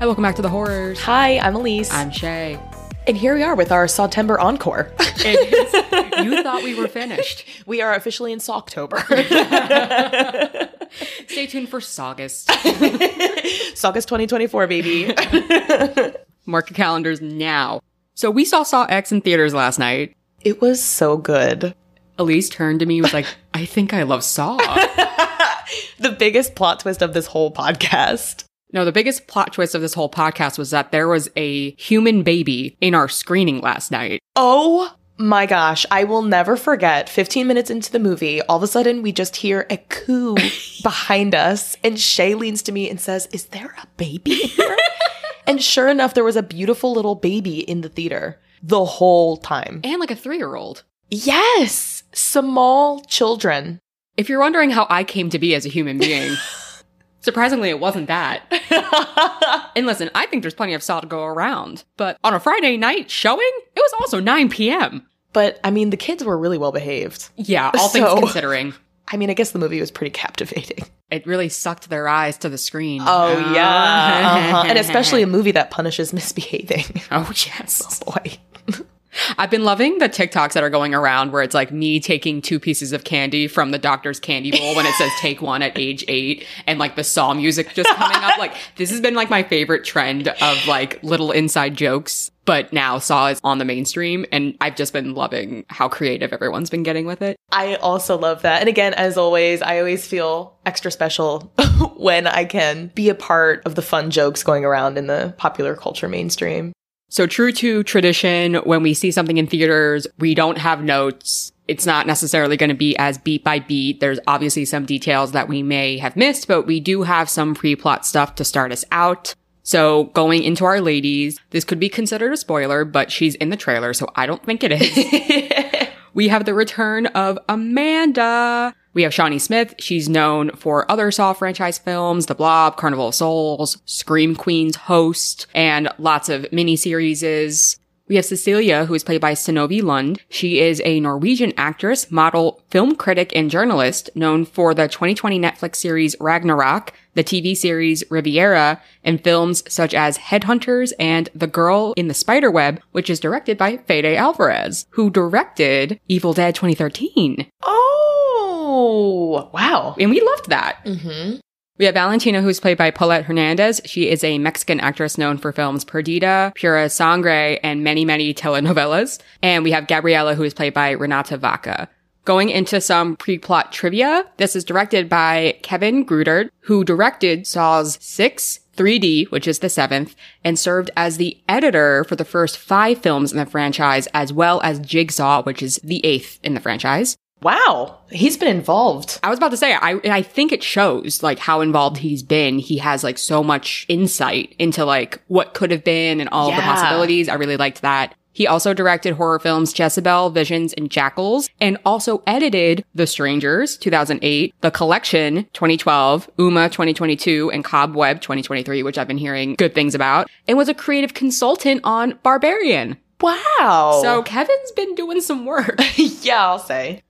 Hi, welcome back to The Horrors. Hi, I'm Elise. I'm Shay. And here we are with our Sawtember Encore. You thought we were finished. We are officially in Soctober. Stay tuned for Sogust. Sogust 2024, baby. Mark your calendars now. So we saw Saw X in theaters last night. It was so good. Elise turned to me and was like, I think I love Saw. The biggest plot twist of this whole podcast. No, the biggest plot twist of this whole podcast was that there was a human baby in our screening last night. Oh my gosh. I will never forget. 15 minutes into the movie, all of a sudden we just hear a coo behind us. And Shay leans to me and says, is there a baby here? And sure enough, there was a beautiful little baby in the theater the whole time. And like a 3-year-old. Yes. Small children. If you're wondering how I came to be as a human being... Surprisingly, it wasn't that. And listen, I think there's plenty of Saw to go around. But on a Friday night showing, it was also 9 p.m. But, I mean, the kids were really well behaved. Yeah, all things considering. I mean, I guess the movie was pretty captivating. It really sucked their eyes to the screen. Oh, yeah. And especially a movie that punishes misbehaving. Oh, yes. Oh, boy. I've been loving the TikToks that are going around where it's like me taking 2 pieces of candy from the doctor's candy bowl when it says take one at age 8 and like the Saw music just coming up. Like this has been like my favorite trend of like little inside jokes, but now Saw is on the mainstream and I've just been loving how creative everyone's been getting with it. I also love that. And again, as always, I always feel extra special when I can be a part of the fun jokes going around in the popular culture mainstream. So true to tradition, when we see something in theaters, we don't have notes. It's not necessarily going to be as beat by beat. There's obviously some details that we may have missed, but we do have some pre-plot stuff to start us out. So going into Our Ladies, this could be considered a spoiler, but she's in the trailer, so I don't think it is. We have the return of Amanda. We have Shawnee Smith. She's known for other Saw franchise films, The Blob, Carnival of Souls, Scream Queens host, and lots of miniseries. We have Cecilia, who is played by Sanobi Lund. She is a Norwegian actress, model, film critic, and journalist known for the 2020 Netflix series Ragnarok, the TV series Riviera, and films such as Headhunters and The Girl in the Spiderweb, which is directed by Fede Alvarez, who directed Evil Dead 2013. Oh, wow. And we loved that. Mm-hmm. We have Valentina, who's played by Paulette Hernandez. She is a Mexican actress known for films Perdida, Pura Sangre, and many, many telenovelas. And we have Gabriela, who is played by Renata Vaca. Going into some pre-plot trivia, this is directed by Kevin Greutert, who directed Saw's 6, 3D, which is the 7th, and served as the editor for the first 5 films in the franchise, as well as Jigsaw, which is the 8th in the franchise. Wow, he's been involved. I was about to say, I think it shows like how involved he's been. He has like so much insight into like what could have been and all the possibilities. I really liked that. He also directed horror films Jezebel, Visions, and Jackals, and also edited The Strangers, 2008, The Collection, 2012, Uma, 2022, and Cobweb, 2023, which I've been hearing good things about, and was a creative consultant on Barbarian. Wow. So Kevin's been doing some work. Yeah, I'll say.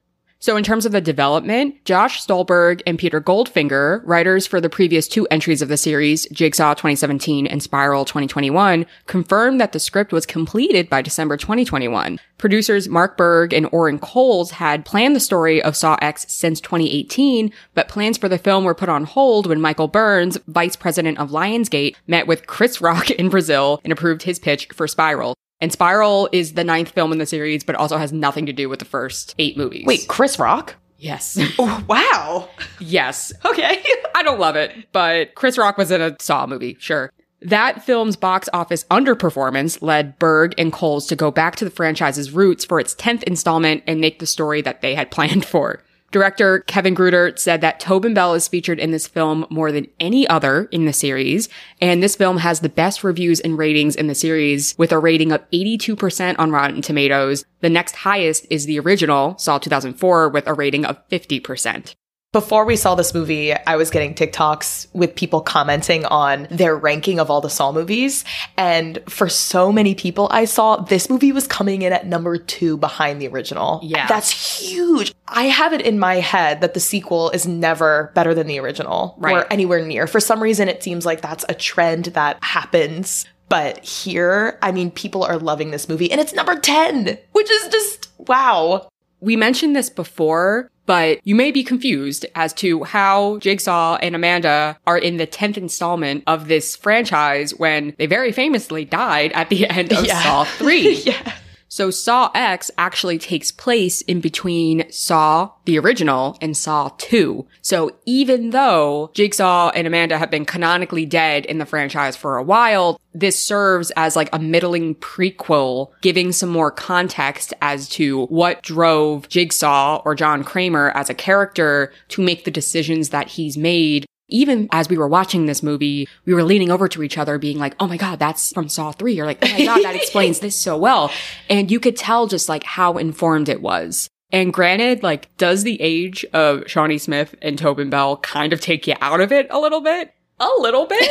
So in terms of the development, Josh Stolberg and Peter Goldfinger, writers for the previous 2 entries of the series, Jigsaw 2017 and Spiral 2021, confirmed that the script was completed by December 2021. Producers Mark Berg and Orrin Coles had planned the story of Saw X since 2018, but plans for the film were put on hold when Michael Burns, vice president of Lionsgate, met with Chris Rock in Brazil and approved his pitch for Spiral. And Spiral is the 9th film in the series, but also has nothing to do with the first 8 movies. Wait, Chris Rock? Yes. Oh, wow. Yes. Okay. I don't love it, but Chris Rock was in a Saw movie, sure. That film's box office underperformance led Berg and Coles to go back to the franchise's roots for its 10th installment and make the story that they had planned for. Director Kevin Greutert said that Tobin Bell is featured in this film more than any other in the series, and this film has the best reviews and ratings in the series, with a rating of 82% on Rotten Tomatoes. The next highest is the original, Saw 2004, with a rating of 50%. Before we saw this movie, I was getting TikToks with people commenting on their ranking of all the Saw movies. And for so many people I saw, this movie was coming in at number 2 behind the original. Yeah. That's huge. I have it in my head that the sequel is never better than the original, right, or anywhere near. For some reason, it seems like that's a trend that happens. But here, I mean, people are loving this movie. And it's number 10, which is just, wow. We mentioned this before, but you may be confused as to how Jigsaw and Amanda are in the 10th installment of this franchise when they very famously died at the end of Saw 3. Yeah. So Saw X actually takes place in between Saw, the original, and Saw 2. So even though Jigsaw and Amanda have been canonically dead in the franchise for a while, this serves as like a middling prequel, giving some more context as to what drove Jigsaw or John Kramer as a character to make the decisions that he's made. Even as we were watching this movie, we were leaning over to each other being like, oh my God, that's from Saw 3. You're like, oh my God, that explains this so well. And you could tell just like how informed it was. And granted, like, does the age of Shawnee Smith and Tobin Bell kind of take you out of it a little bit? A little bit.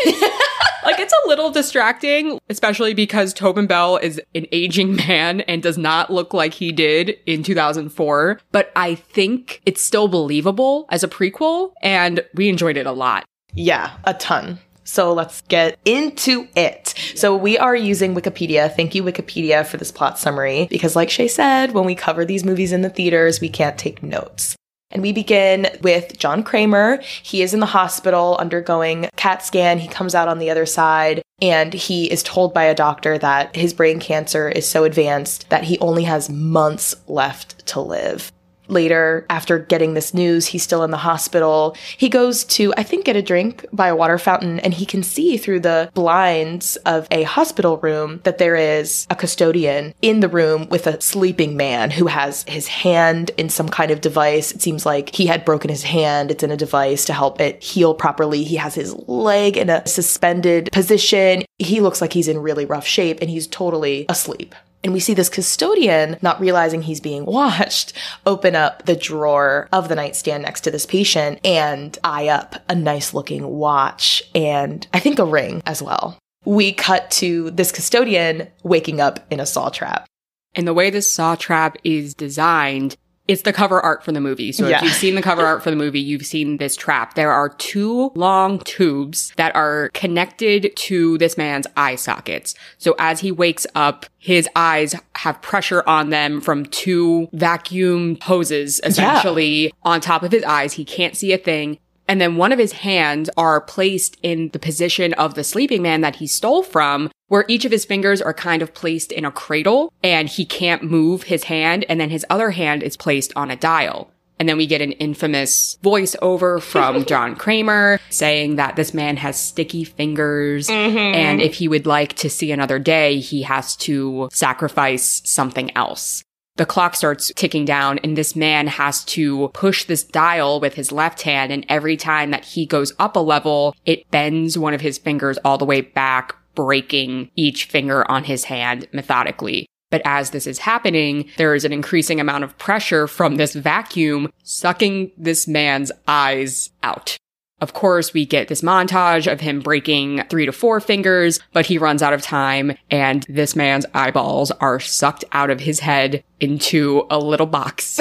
Like, it's a little distracting, especially because Tobin Bell is an aging man and does not look like he did in 2004. But I think it's still believable as a prequel, and we enjoyed it a lot. Yeah, a ton. So let's get into it. So we are using Wikipedia. Thank you, Wikipedia, for this plot summary. Because like Shay said, when we cover these movies in the theaters, we can't take notes. And we begin with John Kramer. He is in the hospital undergoing CAT scan. He comes out on the other side and he is told by a doctor that his brain cancer is so advanced that he only has months left to live. Later, after getting this news, he's still in the hospital. He goes to, I think, get a drink by a water fountain, and he can see through the blinds of a hospital room that there is a custodian in the room with a sleeping man who has his hand in some kind of device. It seems like he had broken his hand. It's in a device to help it heal properly. He has his leg in a suspended position. He looks like he's in really rough shape, and he's totally asleep. And we see this custodian, not realizing he's being watched, open up the drawer of the nightstand next to this patient and eye up a nice-looking watch and I think a ring as well. We cut to this custodian waking up in a saw trap. And the way this saw trap is designed, it's the cover art for the movie. So if you've seen the cover art for the movie, you've seen this trap. There are two long tubes that are connected to this man's eye sockets. So as he wakes up, his eyes have pressure on them from two vacuum hoses, essentially, on top of his eyes. He can't see a thing. And then one of his hands are placed in the position of the sleeping man that he stole from, where each of his fingers are kind of placed in a cradle and he can't move his hand. And then his other hand is placed on a dial. And then we get an infamous voiceover from John Kramer saying that this man has sticky fingers. And if he would like to see another day, he has to sacrifice something else. The clock starts ticking down and this man has to push this dial with his left hand. And every time that he goes up a level, it bends one of his fingers all the way back, breaking each finger on his hand methodically. But as this is happening, there is an increasing amount of pressure from this vacuum sucking this man's eyes out. Of course, we get this montage of him breaking 3 to 4 fingers, but he runs out of time, and this man's eyeballs are sucked out of his head into a little box.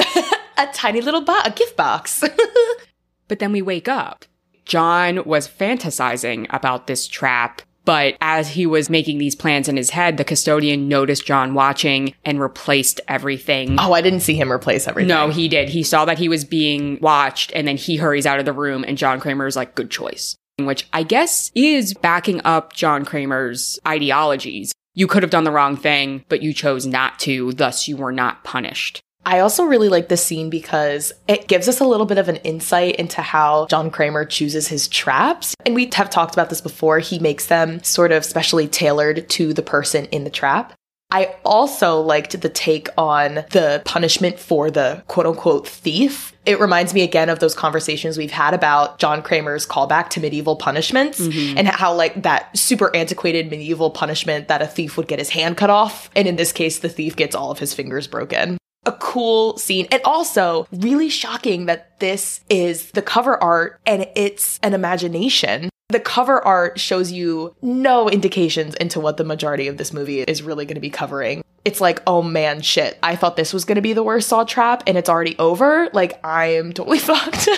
A tiny little box, a gift box. But then we wake up. John was fantasizing about this trap, but as he was making these plans in his head, the custodian noticed John watching and replaced everything. Oh, I didn't see him replace everything. No, he did. He saw that he was being watched, and then he hurries out of the room, and John Kramer's like, good choice. Which I guess is backing up John Kramer's ideologies. You could have done the wrong thing, but you chose not to, thus you were not punished. I also really like this scene because it gives us a little bit of an insight into how John Kramer chooses his traps. And we have talked about this before. He makes them sort of specially tailored to the person in the trap. I also liked the take on the punishment for the quote-unquote thief. It reminds me again of those conversations we've had about John Kramer's callback to medieval punishments and how like that super antiquated medieval punishment that a thief would get his hand cut off. And in this case, the thief gets all of his fingers broken. a cool scene. And also really shocking that this is the cover art and it's an imagination. The cover art shows you no indications into what the majority of this movie is really going to be covering. It's like, oh man, shit, I thought this was going to be the worst Saw trap and it's already over. Like, I am totally fucked.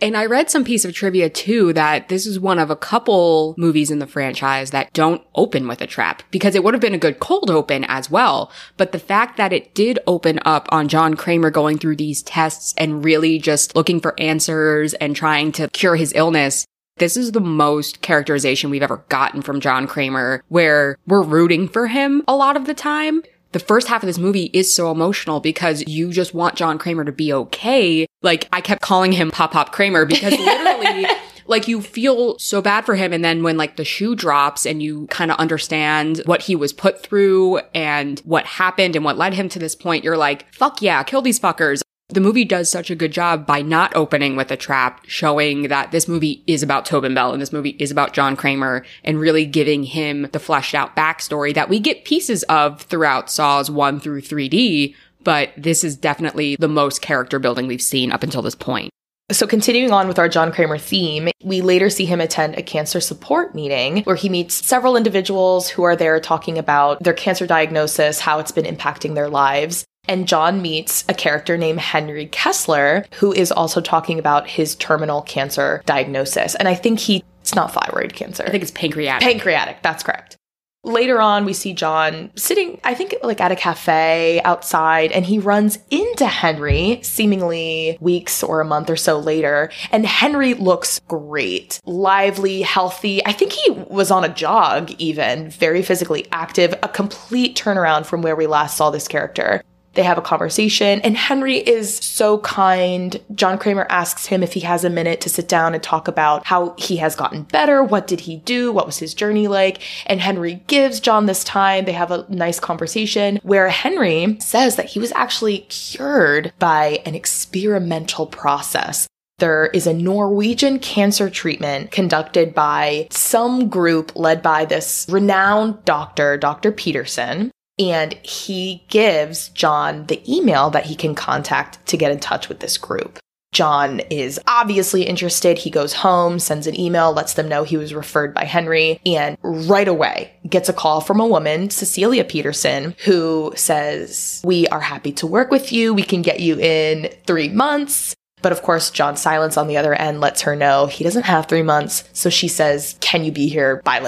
And I read some piece of trivia too that this is one of a couple movies in the franchise that don't open with a trap, because it would have been a good cold open as well. But the fact that it did open up on John Kramer going through these tests and really just looking for answers and trying to cure his illness, this is the most characterization we've ever gotten from John Kramer, where we're rooting for him a lot of the time. The first half of this movie is so emotional because you just want John Kramer to be okay. Like, I kept calling him Pop Kramer because literally, like, you feel so bad for him. And then when, like, the shoe drops and you kind of understand what he was put through and what happened and what led him to this point, you're like, fuck yeah, kill these fuckers. The movie does such a good job by not opening with a trap, showing that this movie is about Tobin Bell and this movie is about John Kramer, and really giving him the fleshed out backstory that we get pieces of throughout Saws 1 through 3D, but this is definitely the most character building we've seen up until this point. So continuing on with our John Kramer theme, we later see him attend a cancer support meeting where he meets several individuals who are there talking about their cancer diagnosis, how it's been impacting their lives. And John meets a character named Henry Kessler, who is also talking about his terminal cancer diagnosis. And I think it's not thyroid cancer. I think it's pancreatic. Pancreatic, that's correct. Later on, we see John sitting, I think, like at a cafe outside, and he runs into Henry seemingly weeks or a month or so later. And Henry looks great, lively, healthy. I think he was on a jog even, very physically active, a complete turnaround from where we last saw this character. They have a conversation, and Henry is so kind. John Kramer asks him if he has a minute to sit down and talk about how he has gotten better. What did he do? What was his journey like? And Henry gives John this time. They have a nice conversation where Henry says that he was actually cured by an experimental process. There is a Norwegian cancer treatment conducted by some group led by this renowned doctor, Dr. Peterson. And he gives John the email that he can contact to get in touch with this group. John is obviously interested. He goes home, sends an email, lets them know he was referred by Henry, and right away gets a call from a woman, Cecilia Peterson, who says, "We are happy to work with you. We can get you in 3 months. But of course, John's silence on the other end lets her know he doesn't have 3 months. So she says, "Can you be here by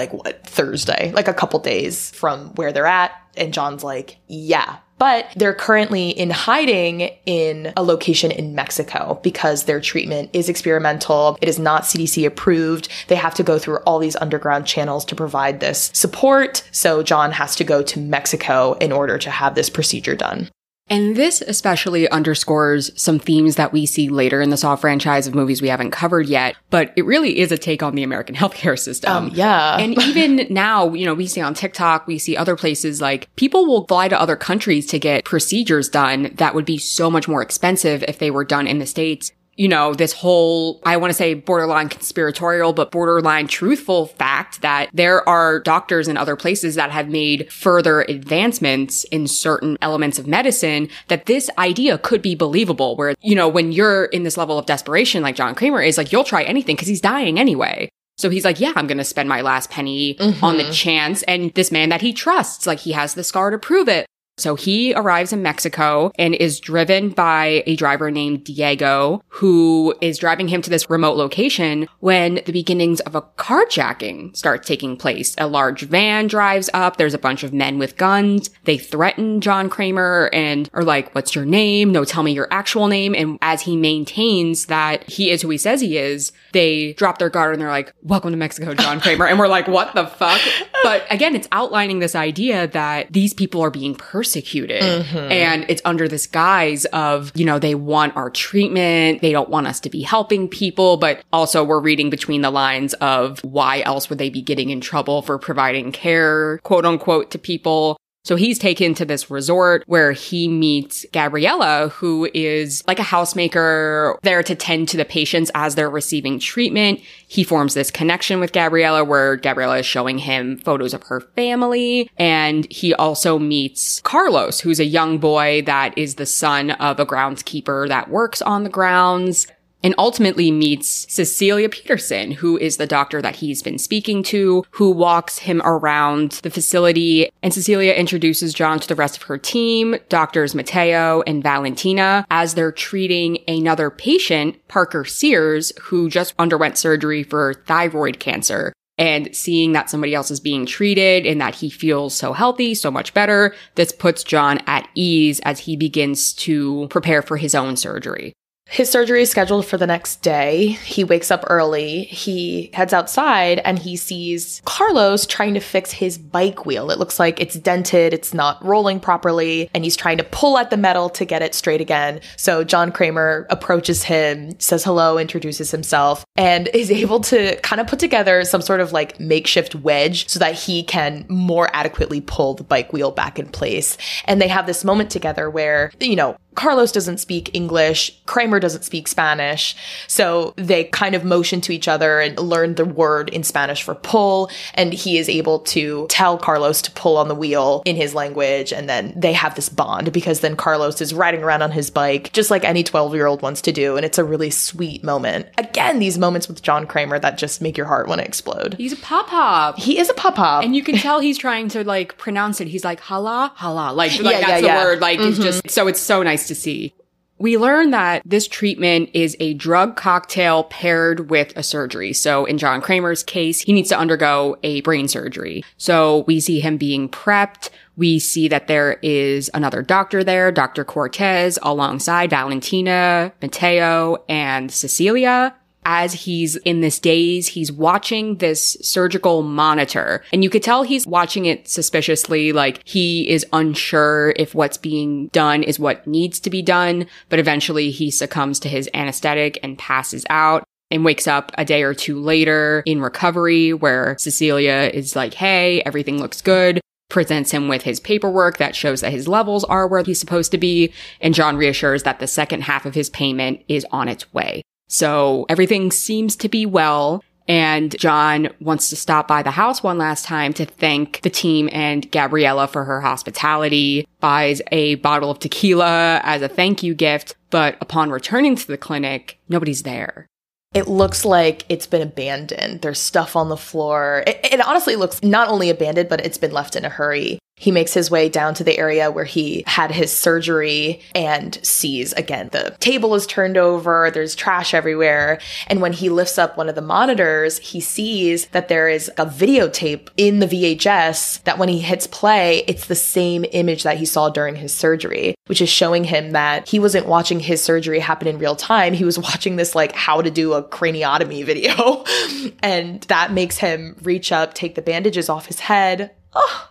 Thursday? Like a couple days from where they're at." And John's like, yeah. But they're currently in hiding in a location in Mexico because their treatment is experimental. It is not CDC approved. They have to go through all these underground channels to provide this support. So John has to go to Mexico in order to have this procedure done. And this especially underscores some themes that we see later in the Saw franchise of movies we haven't covered yet, but it really is a take on the American healthcare system. Yeah. And even now, you know, we see on TikTok, we see other places, like, people will fly to other countries to get procedures done that would be so much more expensive if they were done in the States. You know, this whole, I want to say borderline conspiratorial, but borderline truthful fact that there are doctors in other places that have made further advancements in certain elements of medicine, that this idea could be believable, where, you know, when you're in this level of desperation, like John Kramer is, like, you'll try anything because he's dying anyway. So he's like, yeah, I'm going to spend my last penny on the chance. And this man that he trusts, like, he has the scar to prove it. So he arrives in Mexico and is driven by a driver named Diego, who is driving him to this remote location when the beginnings of a carjacking start taking place. A large van drives up. There's a bunch of men with guns. They threaten John Kramer and are like, "What's your name? No, tell me your actual name." And as he maintains that he is who he says he is, they drop their guard and they're like, "Welcome to Mexico, John Kramer." And we're like, what the fuck? But again, it's outlining this idea that these people are being persecuted. And it's under this guise of, you know, they want our treatment. They don't want us to be helping people. But also we're reading between the lines of why else would they be getting in trouble for providing care, quote unquote, to people. So he's taken to this resort where he meets Gabriella, who is like a housemaker there to tend to the patients as they're receiving treatment. He forms this connection with Gabriella where Gabriella is showing him photos of her family. And he also meets Carlos, who's a young boy that is the son of a groundskeeper that works on the grounds. And ultimately meets Cecilia Peterson, who is the doctor that he's been speaking to, who walks him around the facility. And Cecilia introduces John to the rest of her team, Doctors Mateo and Valentina, as they're treating another patient, Parker Sears, who just underwent surgery for thyroid cancer. And seeing that somebody else is being treated and that he feels so healthy, so much better, this puts John at ease as he begins to prepare for his own surgery. His surgery is scheduled for the next day. He wakes up early. He heads outside and he sees Carlos trying to fix his bike wheel. It looks like it's dented. It's not rolling properly. And he's trying to pull at the metal to get it straight again. So John Kramer approaches him, says hello, introduces himself, and is able to kind of put together some sort of like makeshift wedge so that he can more adequately pull the bike wheel back in place. And they have this moment together where, you know, Carlos doesn't speak English, Kramer doesn't speak Spanish, so they kind of motion to each other and learn the word in Spanish for pull, and he is able to tell Carlos to pull on the wheel in his language, and then they have this bond because then Carlos is riding around on his bike, just like any 12-year-old wants to do, and it's a really sweet moment. Again, these moments with John Kramer that just make your heart want to explode. He's a pop-pop. He is a pop-pop. And you can tell he's trying to, like, pronounce it. He's like, hala, hala. Like, that's the word. Like, mm-hmm. It's just, so it's so nice to see. We learn that this treatment is a drug cocktail paired with a surgery. So in John Kramer's case, he needs to undergo a brain surgery. So we see him being prepped. We see that there is another doctor there, Dr. Cortez, alongside Valentina, Mateo, and Cecilia. As he's in this daze, he's watching this surgical monitor. And you could tell he's watching it suspiciously, like he is unsure if what's being done is what needs to be done. But eventually he succumbs to his anesthetic and passes out and wakes up a day or two later in recovery where Cecilia is like, hey, everything looks good. Presents him with his paperwork that shows that his levels are where he's supposed to be. And John reassures that the second half of his payment is on its way. So everything seems to be well, and John wants to stop by the house one last time to thank the team and Gabriella for her hospitality, buys a bottle of tequila as a thank you gift, but upon returning to the clinic, nobody's there. It looks like it's been abandoned. There's stuff on the floor. It honestly looks not only abandoned, but it's been left in a hurry. He makes his way down to the area where he had his surgery and sees, again, the table is turned over, there's trash everywhere. And when he lifts up one of the monitors, he sees that there is a videotape in the VHS that when he hits play, it's the same image that he saw during his surgery, which is showing him that he wasn't watching his surgery happen in real time. He was watching this, like, how to do a craniotomy video. And that makes him reach up, take the bandages off his head. Oh,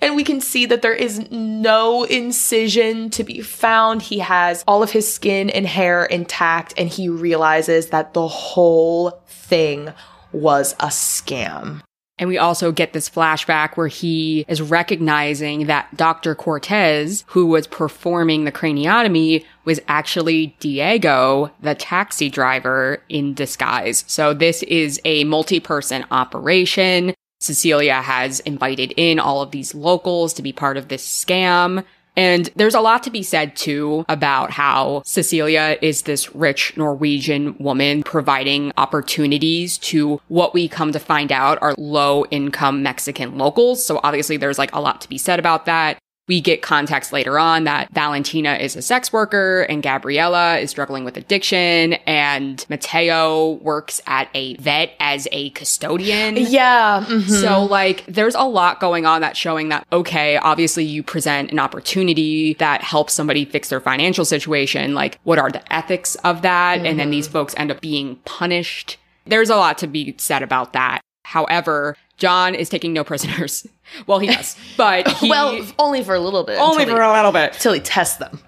and we can see that there is no incision to be found. He has all of his skin and hair intact, and he realizes that the whole thing was a scam. And we also get this flashback where he is recognizing that Dr. Cortez, who was performing the craniotomy, was actually Diego, the taxi driver, in disguise. So this is a multi-person operation. Cecilia has invited in all of these locals to be part of this scam. And there's a lot to be said, too, about how Cecilia is this rich Norwegian woman providing opportunities to what we come to find out are low-income Mexican locals. So obviously there's like a lot to be said about that. We get context later on that Valentina is a sex worker and Gabriella is struggling with addiction and Mateo works at a vet as a custodian. Yeah. Mm-hmm. So like there's a lot going on that's showing that, okay, obviously you present an opportunity that helps somebody fix their financial situation. Like what are the ethics of that? Mm-hmm. And then these folks end up being punished. There's a lot to be said about that. However, John is taking no prisoners. Well, he does, but he... Well, only for a little bit. Only for a little bit. Till he tests them.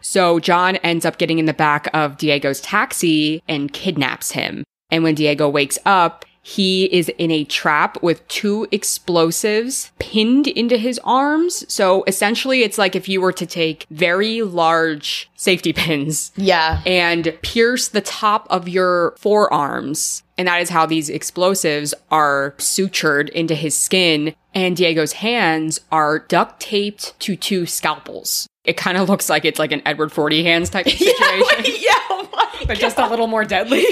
So John ends up getting in the back of Diego's taxi and kidnaps him. And when Diego wakes up, He is in a trap with two explosives pinned into his arms. So essentially, it's like if you were to take very large safety pins, yeah, and pierce the top of your forearms. And that is how these explosives are sutured into his skin. And Diego's hands are duct taped to two scalpels. It kind of looks like it's like an Edward 40 hands type of situation. But just a little more deadly.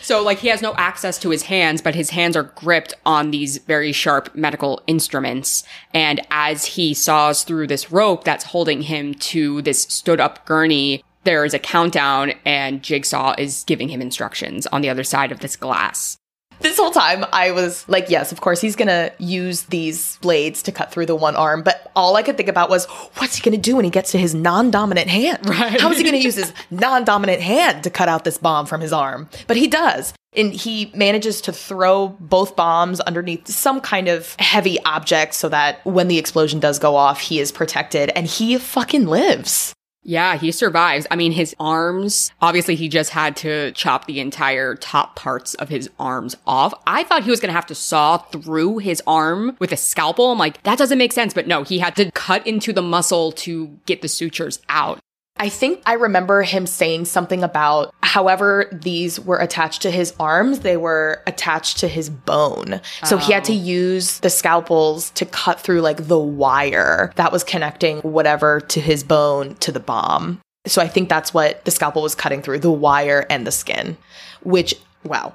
So, like, he has no access to his hands, but his hands are gripped on these very sharp medical instruments. And as he saws through this rope that's holding him to this stood-up gurney, there is a countdown, and Jigsaw is giving him instructions on the other side of this glass. This whole time, I was like, yes, of course, he's going to use these blades to cut through the one arm. But all I could think about was, what's he going to do when he gets to his non-dominant hand? Right. How is he going to use his non-dominant hand to cut out this bomb from his arm? But he does. And he manages to throw both bombs underneath some kind of heavy object so that when the explosion does go off, he is protected. And he fucking lives. Yeah, he survives. I mean, his arms, obviously he just had to chop the entire top parts of his arms off. I thought he was going to have to saw through his arm with a scalpel. I'm like, that doesn't make sense. But no, he had to cut into the muscle to get the sutures out. I think I remember him saying something about however these were attached to his arms, they were attached to his bone. Oh. So he had to use the scalpels to cut through like the wire that was connecting whatever to his bone to the bomb. So I think that's what the scalpel was cutting through, the wire and the skin, which, wow.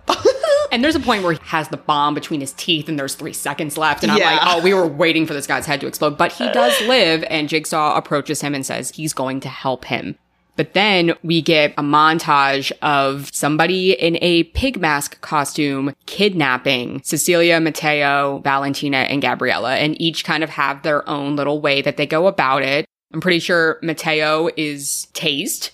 And there's a point where he has the bomb between his teeth and there's 3 seconds left. And I'm like, oh, we were waiting for this guy's head to explode. But he does live. And Jigsaw approaches him and says he's going to help him. But then we get a montage of somebody in a pig mask costume kidnapping Cecilia, Mateo, Valentina, and Gabriella. And each kind of have their own little way that they go about it. I'm pretty sure Mateo is tased.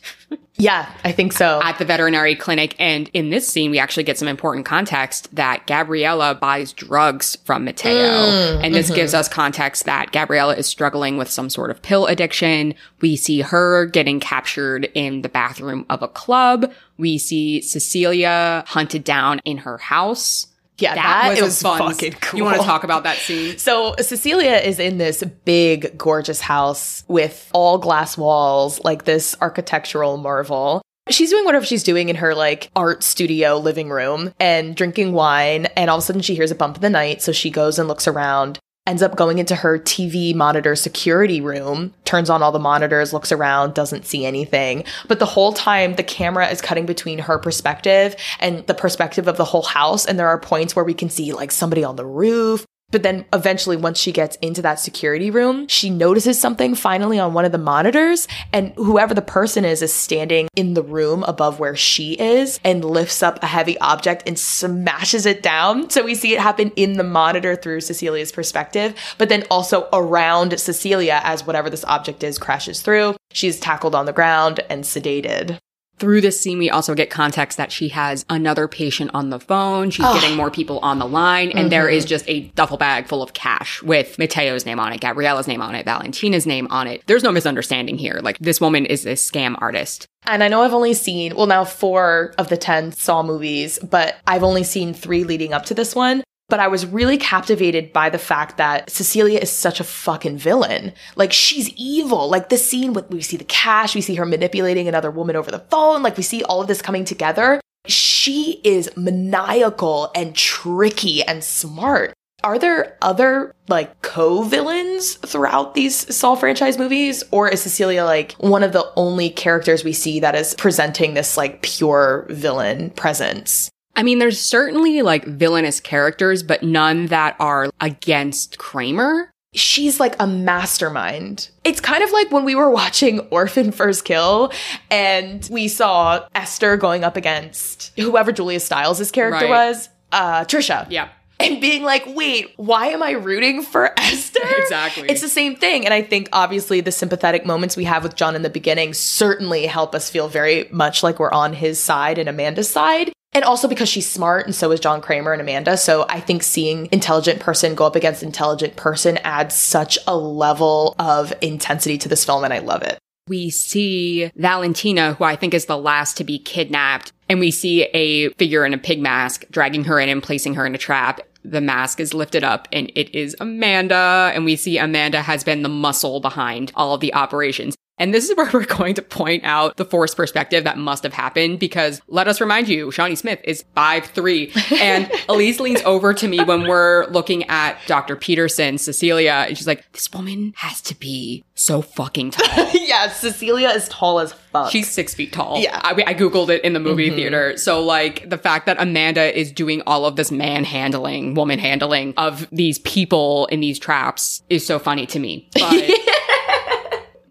Yeah, I think so. At the veterinary clinic. And in this scene, we actually get some important context that Gabriella buys drugs from Mateo. And this gives us context that Gabriella is struggling with some sort of pill addiction. We see her getting captured in the bathroom of a club. We see Cecilia hunted down in her house. Yeah, that was fucking cool. You want to talk about that scene? So Cecilia is in this big, gorgeous house with all glass walls, like this architectural marvel. She's doing whatever she's doing in her like art studio living room and drinking wine. And all of a sudden she hears a bump in the night. So she goes and looks around, ends up going into her TV monitor security room, turns on all the monitors, looks around, doesn't see anything. But the whole time, the camera is cutting between her perspective and the perspective of the whole house. And there are points where we can see like somebody on the roof. But then eventually, once she gets into that security room, she notices something finally on one of the monitors. And whoever the person is standing in the room above where she is and lifts up a heavy object and smashes it down. So we see it happen in the monitor through Cecilia's perspective, but then also around Cecilia as whatever this object is crashes through. She's tackled on the ground and sedated. Through this scene, we also get context that she has another patient on the phone. She's getting more people on the line. And there is just a duffel bag full of cash with Mateo's name on it, Gabriella's name on it, Valentina's name on it. There's no misunderstanding here. Like, this woman is a scam artist. And I know I've only seen, well, now 4 of the 10 Saw movies, but I've only seen 3 leading up to this one. But I was really captivated by the fact that Cecilia is such a fucking villain. Like, she's evil. Like, the scene with we see the cash, we see her manipulating another woman over the phone. Like, we see all of this coming together. She is maniacal and tricky and smart. Are there other, like, co-villains throughout these Saw franchise movies? Or is Cecilia, like, one of the only characters we see that is presenting this, like, pure villain presence? I mean, there's certainly like villainous characters, but none that are against Kramer. She's like a mastermind. It's kind of like when we were watching Orphan First Kill and we saw Esther going up against whoever Julia Stiles' character was, Trisha. Yeah. And being like, wait, why am I rooting for Esther? Exactly. It's the same thing. And I think, obviously, the sympathetic moments we have with John in the beginning certainly help us feel very much like we're on his side and Amanda's side. And also because she's smart, and so is John Kramer and Amanda. So I think seeing intelligent person go up against intelligent person adds such a level of intensity to this film, and I love it. We see Valentina, who I think is the last to be kidnapped. And we see a figure in a pig mask dragging her in and placing her in a trap. The mask is lifted up and it is Amanda. And we see Amanda has been the muscle behind all of the operations. And this is where we're going to point out the forced perspective that must have happened, because let us remind you, Shawnee Smith is 5'3". And Elise leans over to me when we're looking at Dr. Peterson, Cecilia, and she's like, this woman has to be so fucking tall. Yeah, Cecilia is tall as fuck. She's 6 feet tall. Yeah. I Googled it in the movie theater. So, like, the fact that Amanda is doing all of this manhandling, woman handling of these people in these traps is so funny to me. But...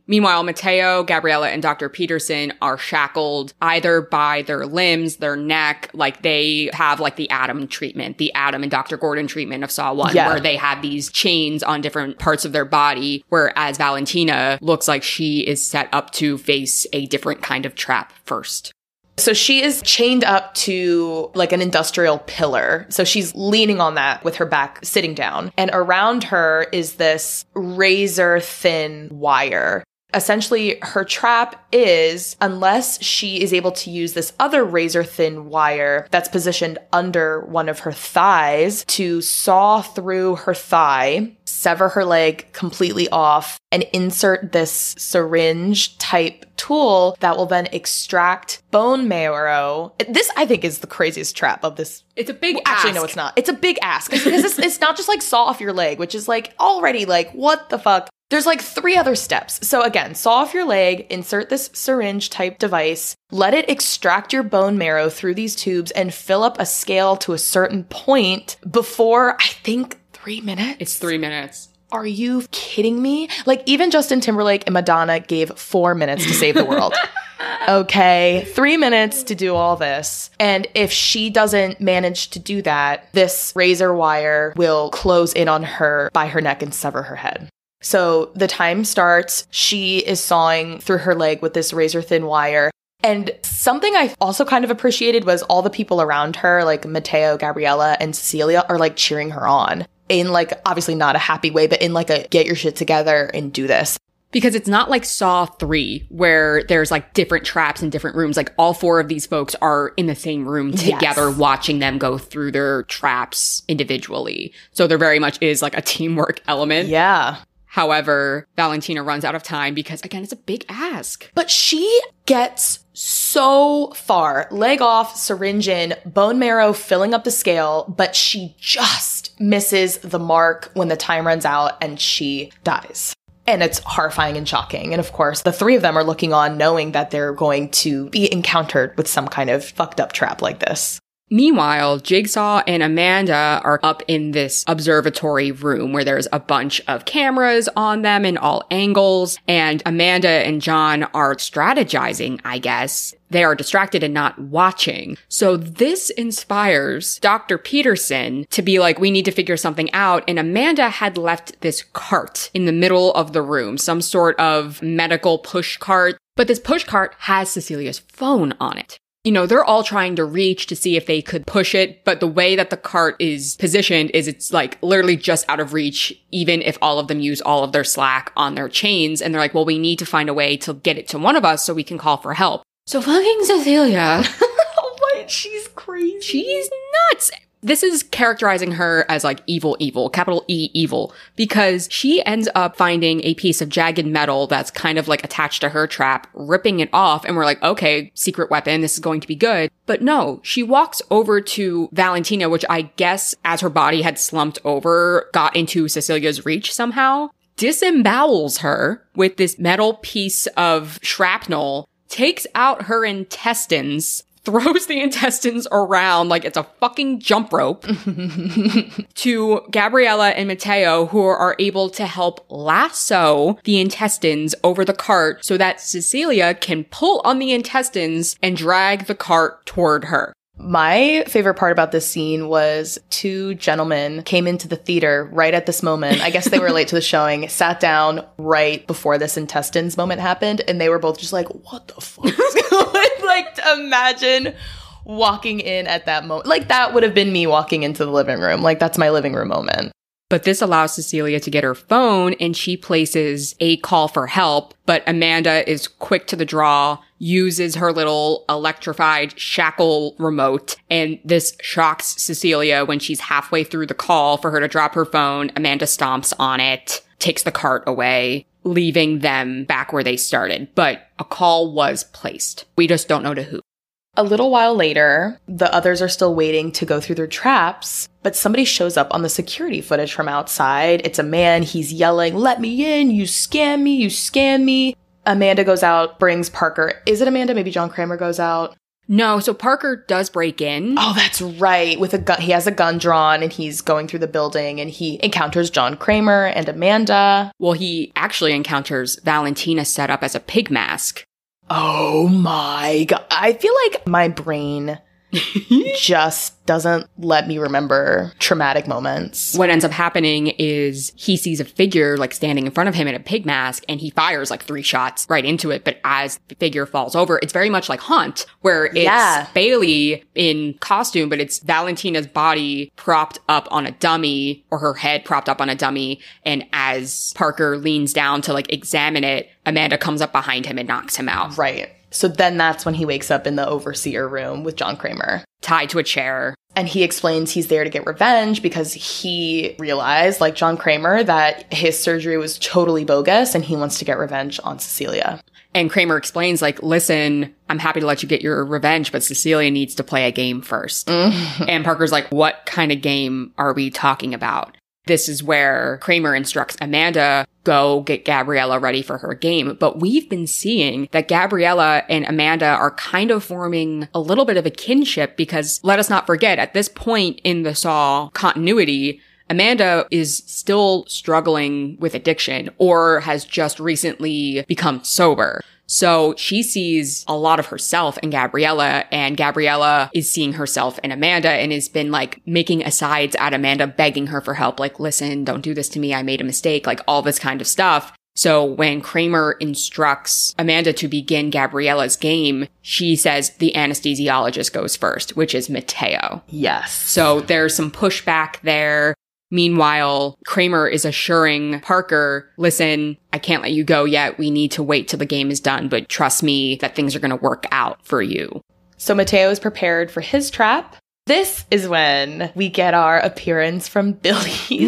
Meanwhile, Mateo, Gabriella, and Dr. Peterson are shackled either by their limbs, their neck, like they have like the Adam treatment, the Adam and Dr. Gordon treatment of Saw 1, where they have these chains on different parts of their body, whereas Valentina looks like she is set up to face a different kind of trap first. So she is chained up to like an industrial pillar. So she's leaning on that with her back sitting down. And around her is this razor thin wire. Essentially, her trap is, unless she is able to use this other razor-thin wire that's positioned under one of her thighs to saw through her thigh, sever her leg completely off, and insert this syringe-type tool that will then extract bone marrow. This, I think, is the craziest trap of this. It's a big ask. Actually, no, it's not. It's a big ask. Because it's not just like saw off your leg, which is like already like, what the fuck? There's like three other steps. So again, saw off your leg, insert this syringe type device, let it extract your bone marrow through these tubes and fill up a scale to a certain point before, I think, 3 minutes. It's 3 minutes. Are you kidding me? Like even Justin Timberlake and Madonna gave 4 minutes to save the world. Okay, 3 minutes to do all this. And if she doesn't manage to do that, this razor wire will close in on her by her neck and sever her head. So the time starts, she is sawing through her leg with this razor-thin wire. And something I also kind of appreciated was all the people around her, like Mateo, Gabriella, and Cecilia, are like cheering her on. In like, obviously not a happy way, but in like a get your shit together and do this. Because it's not like Saw 3, where there's like different traps in different rooms. Like all four of these folks are in the same room together, watching them go through their traps individually. So there very much is like a teamwork element. Yeah. However, Valentina runs out of time because, again, it's a big ask. But she gets so far. Leg off, syringe in, bone marrow filling up the scale, but she just misses the mark when the time runs out and she dies. And it's horrifying and shocking. And of course, the three of them are looking on knowing that they're going to be encountered with some kind of fucked up trap like this. Meanwhile, Jigsaw and Amanda are up in this observatory room where there's a bunch of cameras on them in all angles, and Amanda and John are strategizing, I guess. They are distracted and not watching. So this inspires Dr. Peterson to be like, we need to figure something out. And Amanda had left this cart in the middle of the room, some sort of medical push cart, but this push cart has Cecilia's phone on it. You know, they're all trying to reach to see if they could push it, but the way that the cart is positioned is it's like literally just out of reach, even if all of them use all of their slack on their chains. And they're like, well, we need to find a way to get it to one of us so we can call for help. So fucking Cecilia. What? She's crazy. She's nuts. This is characterizing her as like evil, capital E evil, because she ends up finding a piece of jagged metal that's kind of like attached to her trap, ripping it off. And we're like, okay, secret weapon. This is going to be good. But no, she walks over to Valentina, which I guess as her body had slumped over, got into Cecilia's reach somehow, disembowels her with this metal piece of shrapnel, takes out her intestines, throws the intestines around like it's a fucking jump rope to Gabriella and Mateo, who are able to help lasso the intestines over the cart so that Cecilia can pull on the intestines and drag the cart toward her. My favorite part about this scene was two gentlemen came into the theater right at this moment. I guess they were late to the showing, sat down right before this intestines moment happened, and they were both just like, what the fuck is going on? Like, imagine walking in at that moment. Like, that would have been me walking into the living room. Like, that's my living room moment. But this allows Cecilia to get her phone, and she places a call for help, but Amanda is quick to the draw. uses her little electrified shackle remote, and this shocks Cecilia when she's halfway through the call for her to drop her phone. Amanda stomps on it, takes the cart away, leaving them back where they started. But a call was placed. We just don't know to who. A little while later, the others are still waiting to go through their traps, but somebody shows up on the security footage from outside. It's a man. He's yelling, "Let me in. You scam me. You scam me." Amanda goes out, brings Parker. Is it Amanda? Maybe John Kramer goes out. No, so Parker does break in. Oh, that's right. With a gun. He has a gun drawn and he's going through the building and he encounters John Kramer and Amanda. Well, he actually encounters Valentina set up as a pig mask. Oh my God. I feel like my brain just doesn't let me remember traumatic moments. What ends up happening is he sees a figure like standing in front of him in a pig mask and he fires like 3 shots right into it. But as the figure falls over, it's very much like Haunt, where it's Bailey in costume, but it's Valentina's body propped up on a dummy, or her head propped up on a dummy. And as Parker leans down to like examine it, Amanda comes up behind him and knocks him out. Right. So then that's when he wakes up in the overseer room with John Kramer. Tied to a chair. And he explains he's there to get revenge because he realized, like John Kramer, that his surgery was totally bogus and he wants to get revenge on Cecilia. And Kramer explains, like, listen, I'm happy to let you get your revenge, but Cecilia needs to play a game first. And Parker's like, what kind of game are we talking about? This is where Kramer instructs Amanda, go get Gabriella ready for her game. But we've been seeing that Gabriella and Amanda are kind of forming a little bit of a kinship, because let us not forget, at this point in the Saw continuity, Amanda is still struggling with addiction or has just recently become sober. So she sees a lot of herself in Gabriella, and Gabriella is seeing herself in Amanda and has been like making asides at Amanda, begging her for help. Like, listen, don't do this to me. I made a mistake, like all this kind of stuff. So when Kramer instructs Amanda to begin Gabriella's game, she says the anesthesiologist goes first, which is Mateo. Yes. So there's some pushback there. Meanwhile, Kramer is assuring Parker, listen, I can't let you go yet. We need to wait till the game is done, but trust me that things are going to work out for you. So Mateo is prepared for his trap. This is when we get our appearance from Billy,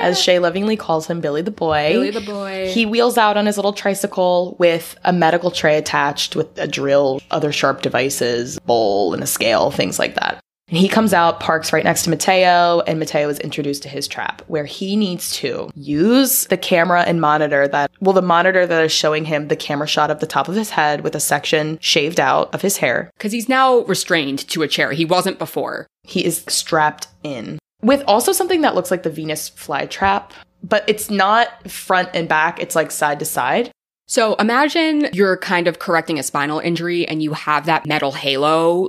as Shay lovingly calls him, Billy the Boy. Billy the Boy. He wheels out on his little tricycle with a medical tray attached with a drill, other sharp devices, bowl and a scale, things like that. And he comes out, parks right next to Mateo, and Mateo is introduced to his trap, where he needs to use the camera and monitor that, well, the monitor that is showing him the camera shot of the top of his head with a section shaved out of his hair. Because he's now restrained to a chair. He wasn't before. He is strapped in. With also something that looks like the Venus flytrap, but it's not front and back. It's like side to side. So imagine you're kind of correcting a spinal injury and you have that metal halo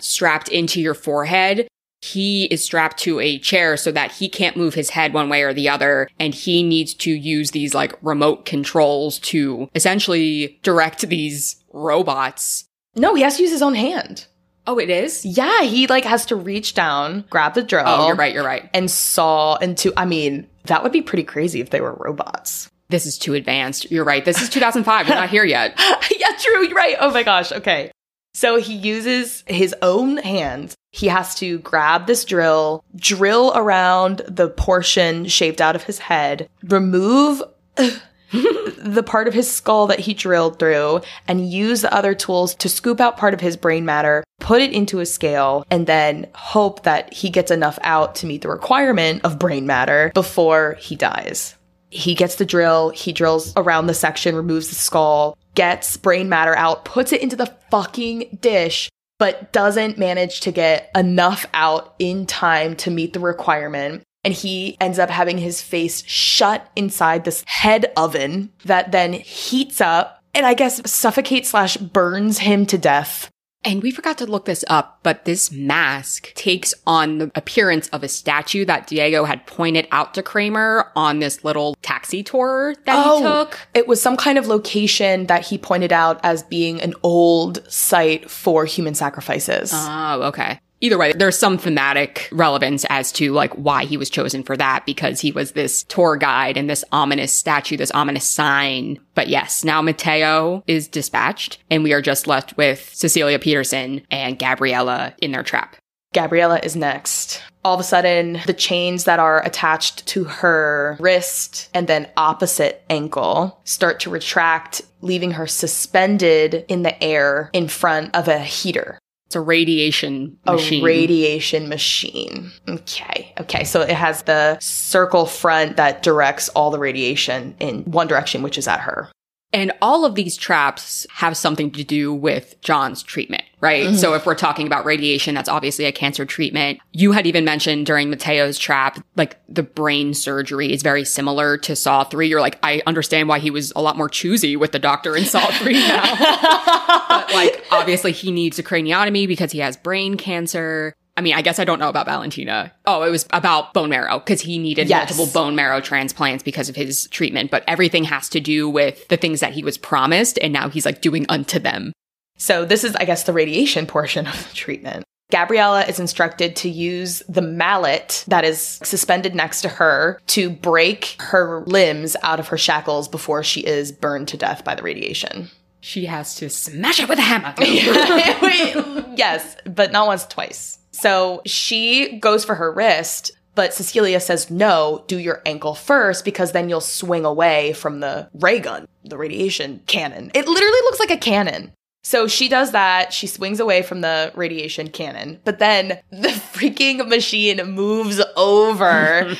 strapped into your forehead. He is strapped to a chair so that he can't move his head one way or the other. And he needs to use these like remote controls to essentially direct these robots. No, he has to use his own hand. Oh, it is? Yeah, he like has to reach down, grab the drill. Oh, you're right. And saw into, I mean, that would be pretty crazy if they were robots. This is too advanced. You're right. This is 2005. We're not here yet. Yeah, true. You're right. Oh my gosh. Okay. So he uses his own hands. He has to grab this drill around the portion shaved out of his head, remove the part of his skull that he drilled through, and use the other tools to scoop out part of his brain matter, put it into a scale, and then hope that he gets enough out to meet the requirement of brain matter before he dies. He gets the drill, he drills around the section, removes the skull, gets brain matter out, puts it into the fucking dish, but doesn't manage to get enough out in time to meet the requirement. And he ends up having his face shut inside this head oven that then heats up and I guess suffocates/burns him to death. And we forgot to look this up, but this mask takes on the appearance of a statue that Diego had pointed out to Kramer on this little taxi tour that he took. It was some kind of location that he pointed out as being an old site for human sacrifices. Oh, okay. Either way, there's some thematic relevance as to like why he was chosen for that, because he was this tour guide and this ominous statue, this ominous sign. But yes, now Mateo is dispatched and we are just left with Cecilia Peterson and Gabriella in their trap. Gabriella is next. All of a sudden, the chains that are attached to her wrist and then opposite ankle start to retract, leaving her suspended in the air in front of a heater. It's a radiation machine. A radiation machine. Okay. So it has the circle front that directs all the radiation in one direction, which is at her. And all of these traps have something to do with John's treatment, right? Mm-hmm. So if we're talking about radiation, that's obviously a cancer treatment. You had even mentioned during Mateo's trap, like the brain surgery is very similar to Saw 3. You're like, I understand why he was a lot more choosy with the doctor in Saw 3 now. But like, obviously he needs a craniotomy because he has brain cancer. I mean, I guess I don't know about Valentina. Oh, it was about bone marrow because he needed multiple bone marrow transplants because of his treatment. But everything has to do with the things that he was promised. And now he's like doing unto them. So this is, I guess, the radiation portion of the treatment. Gabriella is instructed to use the mallet that is suspended next to her to break her limbs out of her shackles before she is burned to death by the radiation. She has to smash it with a hammer. Yes, but not once, twice. So she goes for her wrist, but Cecilia says, no, do your ankle first because then you'll swing away from the ray gun, the radiation cannon. It literally looks like a cannon. So she does that. She swings away from the radiation cannon, but then the freaking machine moves over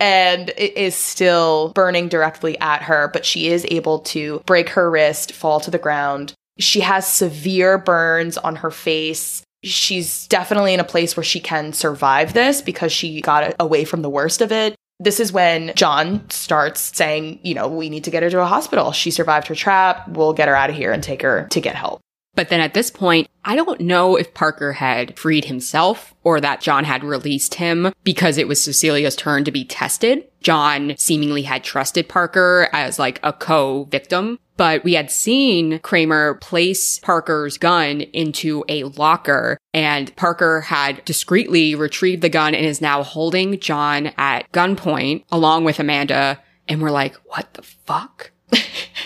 and it is still burning directly at her, but she is able to break her wrist, fall to the ground. She has severe burns on her face. She's definitely in a place where she can survive this because she got away from the worst of it. This is when John starts saying, you know, we need to get her to a hospital. She survived her trap. We'll get her out of here and take her to get help. But then at this point, I don't know if Parker had freed himself or that John had released him because it was Cecilia's turn to be tested. John seemingly had trusted Parker as like a co-victim. But we had seen Kramer place Parker's gun into a locker, and Parker had discreetly retrieved the gun and is now holding John at gunpoint along with Amanda. And we're like, what the fuck?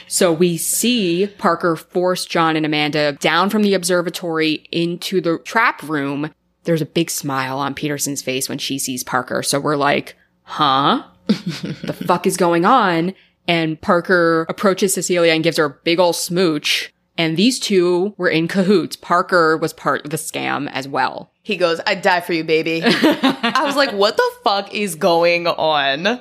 So we see Parker force John and Amanda down from the observatory into the trap room. There's a big smile on Peterson's face when she sees Parker. So we're like, huh? The fuck is going on? And Parker approaches Cecilia and gives her a big ol' smooch. And these two were in cahoots. Parker was part of the scam as well. He goes, I'd die for you, baby. I was like, what the fuck is going on?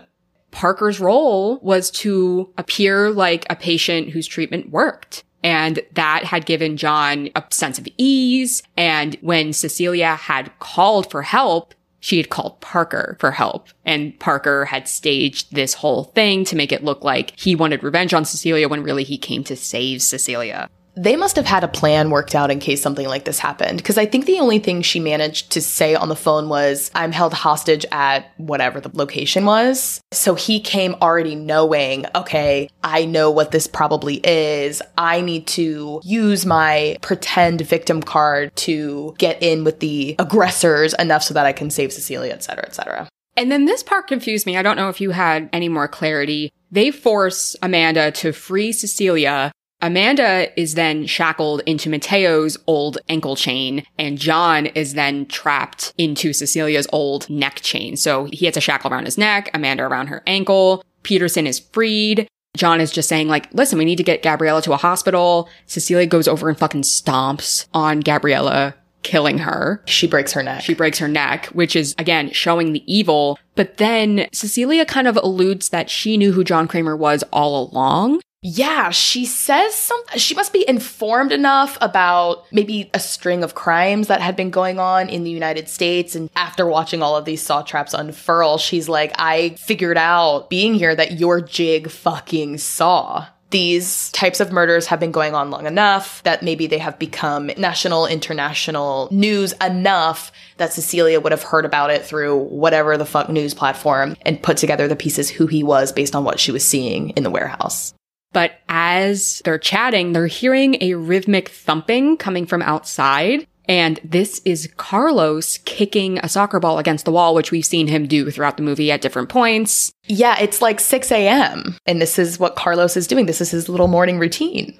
Parker's role was to appear like a patient whose treatment worked. And that had given John a sense of ease. And when Cecilia had called for help, she had called Parker for help, and Parker had staged this whole thing to make it look like he wanted revenge on Cecilia when really he came to save Cecilia. They must have had a plan worked out in case something like this happened, because I think the only thing she managed to say on the phone was, I'm held hostage at whatever the location was. So he came already knowing, okay, I know what this probably is. I need to use my pretend victim card to get in with the aggressors enough so that I can save Cecilia, et cetera, et cetera. And then this part confused me. I don't know if you had any more clarity. They force Amanda to free Cecilia. Amanda is then shackled into Mateo's old ankle chain, and John is then trapped into Cecilia's old neck chain. So he has a shackle around his neck, Amanda around her ankle. Peterson is freed. John is just saying, like, listen, we need to get Gabriella to a hospital. Cecilia goes over and fucking stomps on Gabriella, killing her. She breaks her neck, which is, again, showing the evil. But then Cecilia kind of alludes that she knew who John Kramer was all along. Yeah, she says something. She must be informed enough about maybe a string of crimes that had been going on in the United States. And after watching all of these saw traps unfurl, she's like, I figured out being here that your jig fucking saw. These types of murders have been going on long enough that maybe they have become national, international news enough that Cecilia would have heard about it through whatever the fuck news platform and put together the pieces who he was based on what she was seeing in the warehouse. But as they're chatting, they're hearing a rhythmic thumping coming from outside. And this is Carlos kicking a soccer ball against the wall, which we've seen him do throughout the movie at different points. Yeah, it's like 6 a.m. and this is what Carlos is doing. This is his little morning routine.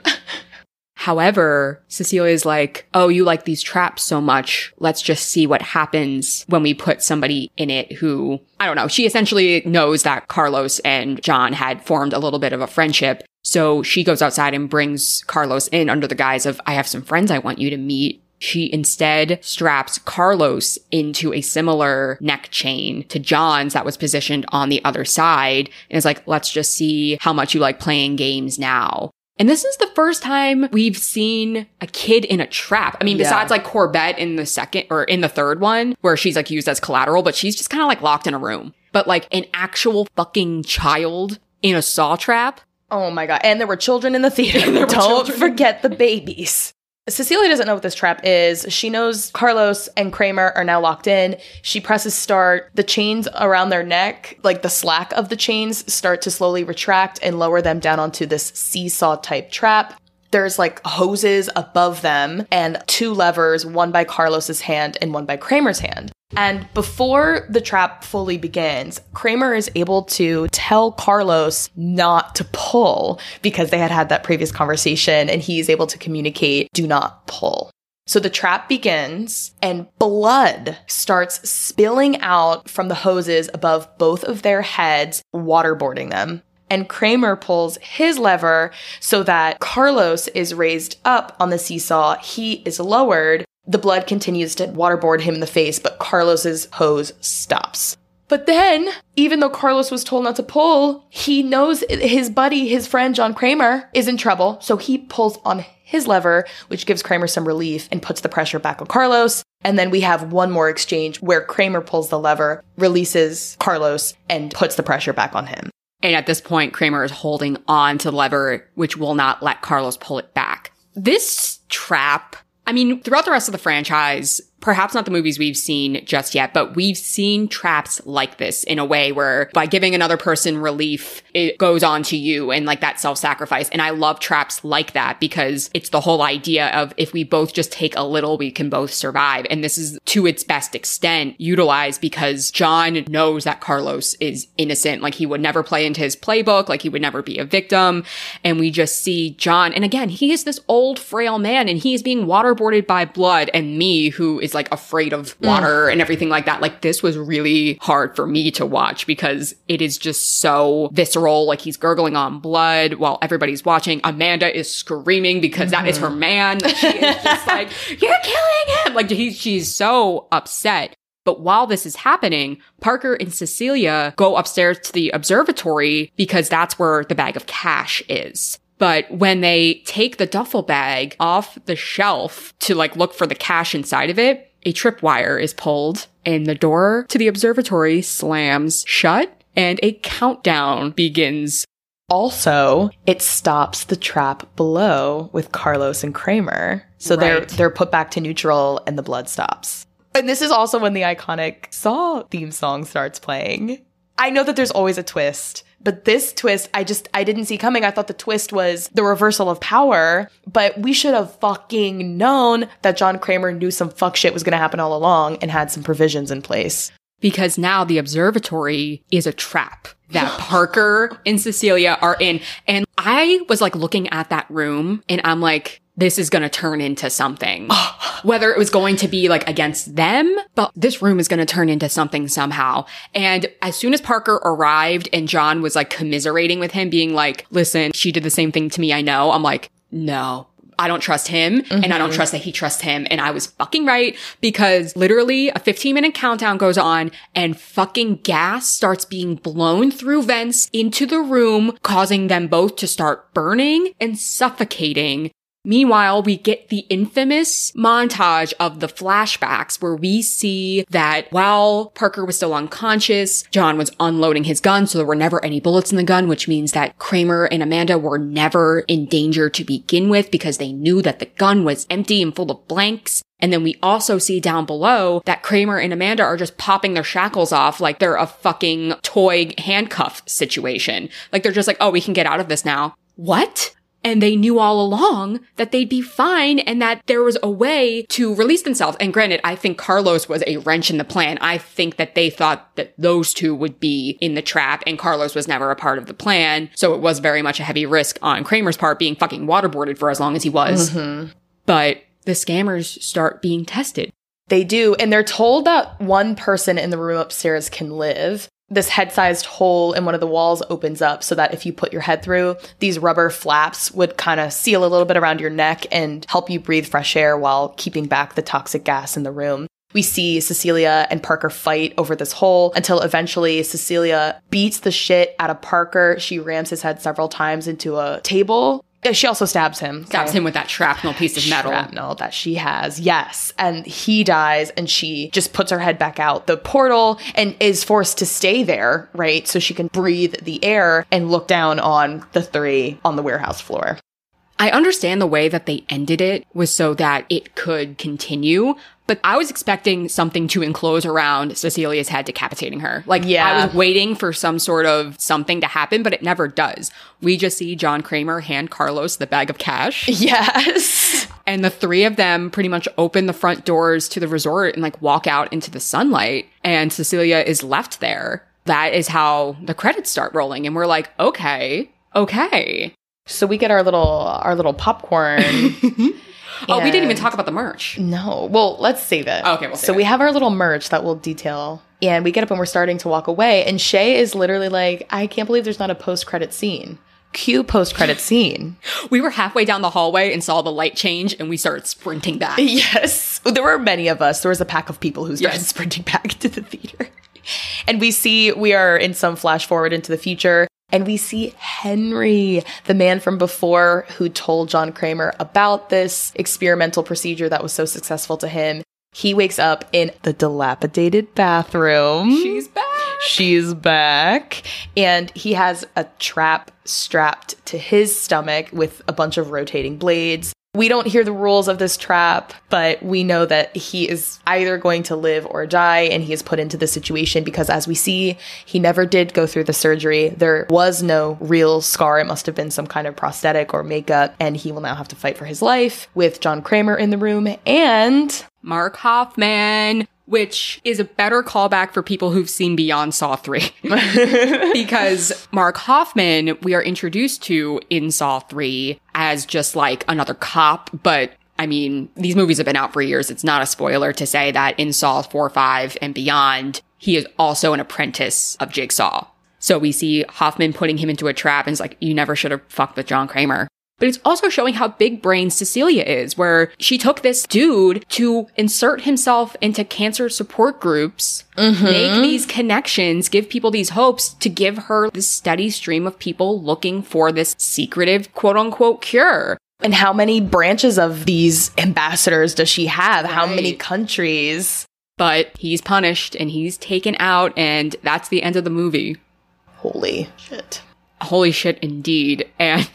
However, Cecilia's like, oh, you like these traps so much. Let's just see what happens when we put somebody in it who, I don't know. She essentially knows that Carlos and John had formed a little bit of a friendship. So she goes outside and brings Carlos in under the guise of, I have some friends I want you to meet. She instead straps Carlos into a similar neck chain to John's that was positioned on the other side. And is like, let's just see how much you like playing games now. And this is the first time we've seen a kid in a trap. I mean, besides like Corbett in the second or in the third one where she's like used as collateral, but she's just kind of like locked in a room. But like an actual fucking child in a Saw trap. Oh my God. And there were children in the theater. Don't forget the babies. Cecilia doesn't know what this trap is. She knows Carlos and Kramer are now locked in. She presses start. The chains around their neck, like the slack of the chains, start to slowly retract and lower them down onto this seesaw type trap. There's like hoses above them and two levers, one by Carlos's hand and one by Kramer's hand. And before the trap fully begins, Kramer is able to tell Carlos not to pull because they had had that previous conversation and he is able to communicate, do not pull. So the trap begins and blood starts spilling out from the hoses above both of their heads, waterboarding them. And Kramer pulls his lever so that Carlos is raised up on the seesaw. He is lowered. The blood continues to waterboard him in the face, but Carlos's hose stops. But then, even though Carlos was told not to pull, he knows his buddy, his friend, John Kramer, is in trouble. So he pulls on his lever, which gives Kramer some relief and puts the pressure back on Carlos. And then we have one more exchange where Kramer pulls the lever, releases Carlos, and puts the pressure back on him. And at this point, Kramer is holding on to the lever, which will not let Carlos pull it back. This trap, I mean, throughout the rest of the franchise, perhaps not the movies we've seen just yet, but we've seen traps like this in a way where by giving another person relief, it goes on to you and like that self-sacrifice. And I love traps like that because it's the whole idea of if we both just take a little, we can both survive. And this is to its best extent utilized because John knows that Carlos is innocent. Like he would never play into his playbook. Like he would never be a victim. And we just see John. And again, he is this old frail man and he is being waterboarded by blood and me who is like afraid of water and everything like that. Like this was really hard for me to watch because it is just so visceral. Like he's gurgling on blood while everybody's watching. Amanda is screaming because that is her man. She is just like, you're killing him. Like she's so upset. But while this is happening, Parker and Cecilia go upstairs to the observatory because that's where the bag of cash is. But when they take the duffel bag off the shelf to like look for the cash inside of it, a tripwire is pulled and the door to the observatory slams shut and a countdown begins. Also, it stops the trap below with Carlos and Kramer. So they're put back to neutral and the blood stops. And this is also when the iconic Saw theme song starts playing. I know that there's always a twist. But this twist, I didn't see coming. I thought the twist was the reversal of power, but we should have fucking known that John Kramer knew some fuck shit was going to happen all along and had some provisions in place. Because now the observatory is a trap that Parker and Cecilia are in. And I was like looking at that room and I'm like, this is going to turn into something, whether it was going to be like against them, but this room is going to turn into something somehow. And as soon as Parker arrived and John was like commiserating with him, being like, listen, she did the same thing to me. I know. I'm like, no, I don't trust him. Mm-hmm. And I don't trust that he trusts him. And I was fucking right because literally a 15-minute countdown goes on and fucking gas starts being blown through vents into the room, causing them both to start burning and suffocating. Meanwhile, we get the infamous montage of the flashbacks where we see that while Parker was still unconscious, John was unloading his gun, so there were never any bullets in the gun, which means that Kramer and Amanda were never in danger to begin with because they knew that the gun was empty and full of blanks. And then we also see down below that Kramer and Amanda are just popping their shackles off like they're a fucking toy handcuff situation. Like they're just like, oh, we can get out of this now. What? And they knew all along that they'd be fine and that there was a way to release themselves. And granted, I think Carlos was a wrench in the plan. I think that they thought that those two would be in the trap and Carlos was never a part of the plan. So it was very much a heavy risk on Kramer's part being fucking waterboarded for as long as he was. Mm-hmm. But the scammers start being tested. They do. And they're told that one person in the room upstairs can live. This head-sized hole in one of the walls opens up so that if you put your head through, these rubber flaps would kind of seal a little bit around your neck and help you breathe fresh air while keeping back the toxic gas in the room. We see Cecilia and Parker fight over this hole until eventually Cecilia beats the shit out of Parker. She rams his head several times into a table. She also stabs him. Stabs him with that shrapnel piece of metal. Shrapnel that she has, yes. And he dies and she just puts her head back out the portal and is forced to stay there, right? So she can breathe the air and look down on the three on the warehouse floor. I understand the way that they ended it was so that it could continue, but I was expecting something to enclose around Cecilia's head decapitating her. Like, yeah. I was waiting for some sort of something to happen, but it never does. We just see John Kramer hand Carlos the bag of cash. Yes. And the three of them pretty much open the front doors to the resort and like walk out into the sunlight, and Cecilia is left there. That is how the credits start rolling, and we're like, okay. So we get our little popcorn. Oh, we didn't even talk about the merch. No. Well, let's save it. Okay, we'll save it. So we have our little merch that we'll detail. And we get up and we're starting to walk away. And Shay is literally like, I can't believe there's not a post-credit scene. Cue post-credit scene. We were halfway down the hallway and saw the light change and we started sprinting back. Yes. There were many of us. There was a pack of people who started sprinting back to the theater. And we are in some flash forward into the future. And we see Henry, the man from before who told John Kramer about this experimental procedure that was so successful to him. He wakes up in the dilapidated bathroom. She's back. And he has a trap strapped to his stomach with a bunch of rotating blades. We don't hear the rules of this trap, but we know that he is either going to live or die, and he is put into this situation because, as we see, he never did go through the surgery. There was no real scar. It must have been some kind of prosthetic or makeup, and he will now have to fight for his life with John Kramer in the room and Mark Hoffman, which is a better callback for people who've seen beyond Saw 3. Because Mark Hoffman, we are introduced to in Saw 3 as just like another cop. But I mean, these movies have been out for years. It's not a spoiler to say that in Saw 4, 5 and beyond, he is also an apprentice of Jigsaw. So we see Hoffman putting him into a trap and it's like, you never should have fucked with John Kramer. But it's also showing how big brain Cecilia is, where she took this dude to insert himself into cancer support groups, make these connections, give people these hopes to give her this steady stream of people looking for this secretive, quote unquote, cure. And how many branches of these ambassadors does she have? Right. How many countries? But he's punished and he's taken out, and that's the end of the movie. Holy shit. Holy shit, indeed. And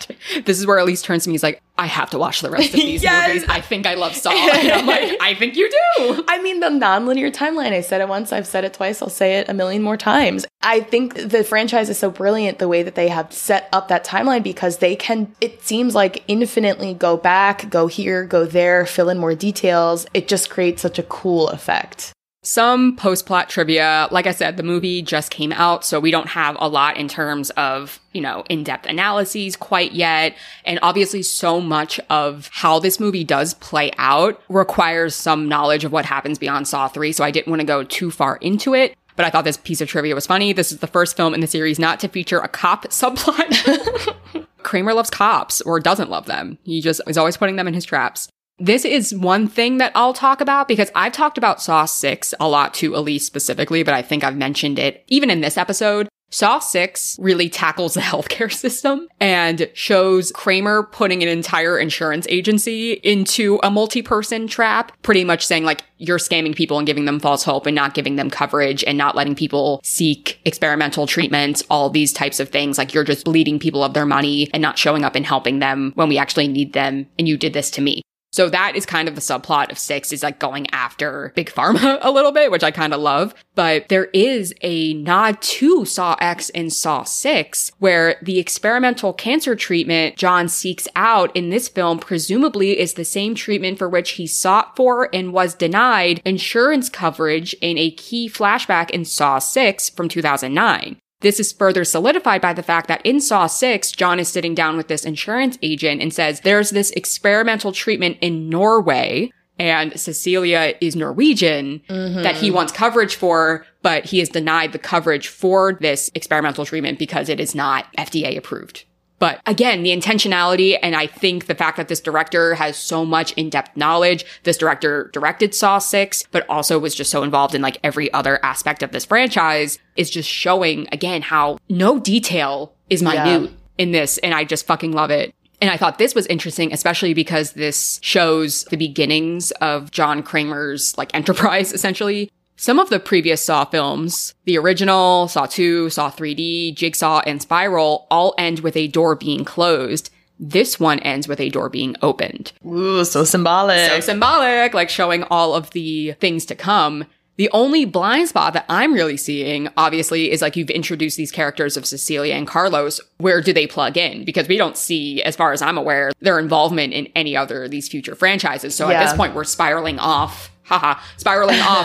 this is where Elise turns to me. He's like, I have to watch the rest of these movies. I think I love Saw. And I'm like, I think you do. I mean, the nonlinear timeline. I said it once. I've said it twice. I'll say it a million more times. I think the franchise is so brilliant the way that they have set up that timeline because they can, it seems like, infinitely go back, go here, go there, fill in more details. It just creates such a cool effect. Some post-plot trivia. Like I said, the movie just came out, so we don't have a lot in terms of, in-depth analyses quite yet. And obviously so much of how this movie does play out requires some knowledge of what happens beyond Saw 3, so I didn't want to go too far into it. But I thought this piece of trivia was funny. This is the first film in the series not to feature a cop subplot. Kramer loves cops, or doesn't love them. He just is always putting them in his traps. This is one thing that I'll talk about because I've talked about Saw 6 a lot to Elise specifically, but I think I've mentioned it even in this episode. Saw 6 really tackles the healthcare system and shows Kramer putting an entire insurance agency into a multi-person trap, pretty much saying like, you're scamming people and giving them false hope and not giving them coverage and not letting people seek experimental treatments, all these types of things. Like, you're just bleeding people of their money and not showing up and helping them when we actually need them. And you did this to me. So that is kind of the subplot of 6, is like going after Big Pharma a little bit, which I kind of love. But there is a nod to Saw X in Saw 6, where the experimental cancer treatment John seeks out in this film presumably is the same treatment for which he sought for and was denied insurance coverage in a key flashback in Saw 6 from 2009. This is further solidified by the fact that in Saw 6, John is sitting down with this insurance agent and says, there's this experimental treatment in Norway, and Cecilia is Norwegian, that he wants coverage for, but he is denied the coverage for this experimental treatment because it is not FDA approved. But again, the intentionality, and I think the fact that this director has so much in-depth knowledge. This director directed Saw 6, but also was just so involved in like every other aspect of this franchise, is just showing, again, how no detail is minute in this. And I just fucking love it. And I thought this was interesting, especially because this shows the beginnings of John Kramer's like enterprise, essentially. Some of the previous Saw films, the original, Saw 2, Saw 3D, Jigsaw, and Spiral, all end with a door being closed. This one ends with a door being opened. Ooh, so symbolic. So symbolic, like showing all of the things to come. The only blind spot that I'm really seeing, obviously, is like you've introduced these characters of Cecilia and Carlos. Where do they plug in? Because we don't see, as far as I'm aware, their involvement in any other of these future franchises. So at this point, we're spiraling off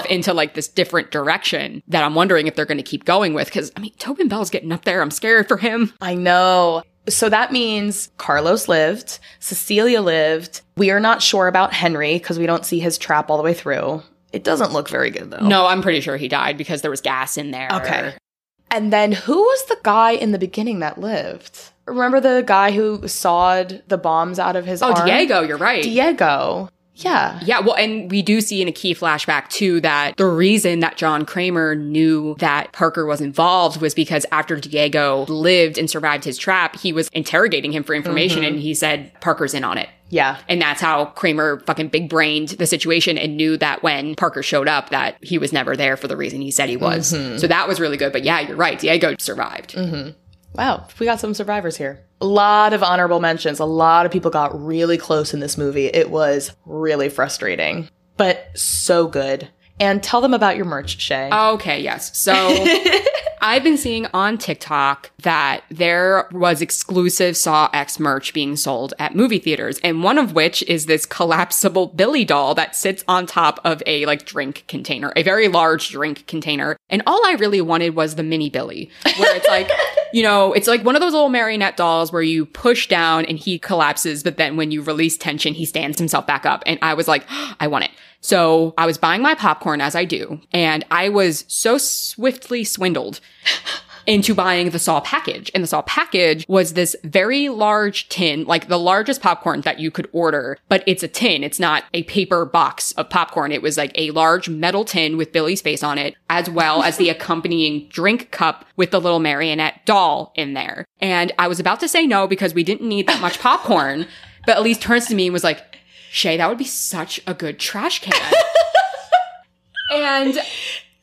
into like this different direction that I'm wondering if they're going to keep going with. Because, I mean, Tobin Bell's getting up there. I'm scared for him. I know. So that means Carlos lived. Cecilia lived. We are not sure about Henry because we don't see his trap all the way through. It doesn't look very good, though. No, I'm pretty sure he died because there was gas in there. Okay. And then who was the guy in the beginning that lived? Remember the guy who sawed the bombs out of his arm? Oh, Diego, you're right. Diego. Yeah. Yeah, well, and we do see in a key flashback, too, that the reason that John Kramer knew that Parker was involved was because after Diego lived and survived his trap, he was interrogating him for information, and he said, Parker's in on it. Yeah. And that's how Kramer fucking big-brained the situation and knew that when Parker showed up that he was never there for the reason he said he was. So that was really good. But yeah, you're right. Diego survived. Wow. We got some survivors here. A lot of honorable mentions. A lot of people got really close in this movie. It was really frustrating, but so good. And tell them about your merch, Shay. Okay, yes. So I've been seeing on TikTok that there was exclusive Saw X merch being sold at movie theaters, and one of which is this collapsible Billy doll that sits on top of a like drink container, a very large drink container. And all I really wanted was the mini Billy, where it's like, you know, it's like one of those little marionette dolls where you push down and he collapses, but then when you release tension, he stands himself back up. And I was like, oh, I want it. So I was buying my popcorn, as I do, and I was so swiftly swindled into buying the Saw package. And the Saw package was this very large tin, like the largest popcorn that you could order, but it's a tin. It's not a paper box of popcorn. It was like a large metal tin with Billy's face on it, as well as the accompanying drink cup with the little marionette doll in there. And I was about to say no because we didn't need that much popcorn, but Elise turns to me and was like, Shay, that would be such a good trash can. And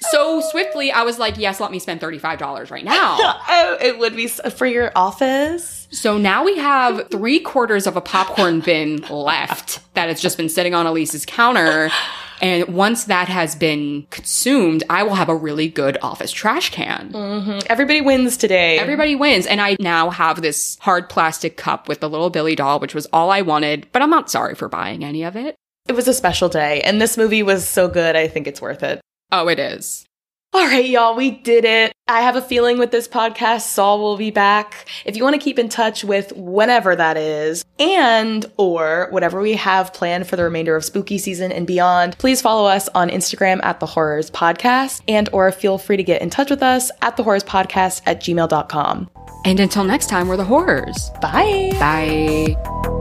so swiftly, I was like, yes, let me spend $35 right now. Oh, it would be for your office. So now we have 3/4 of a popcorn bin left that has just been sitting on Elise's counter. And once that has been consumed, I will have a really good office trash can. Everybody wins today. Everybody wins. And I now have this hard plastic cup with the little Billy doll, which was all I wanted. But I'm not sorry for buying any of it. It was a special day. And this movie was so good. I think it's worth it. Oh, it is. All right, y'all, we did it. I have a feeling with this podcast, Saw will be back. If you want to keep in touch with whenever that is and or whatever we have planned for the remainder of spooky season and beyond, please follow us on Instagram at The Horrors Podcast and or feel free to get in touch with us at thehorrorspodcast@gmail.com. And until next time, we're The Horrors. Bye. Bye.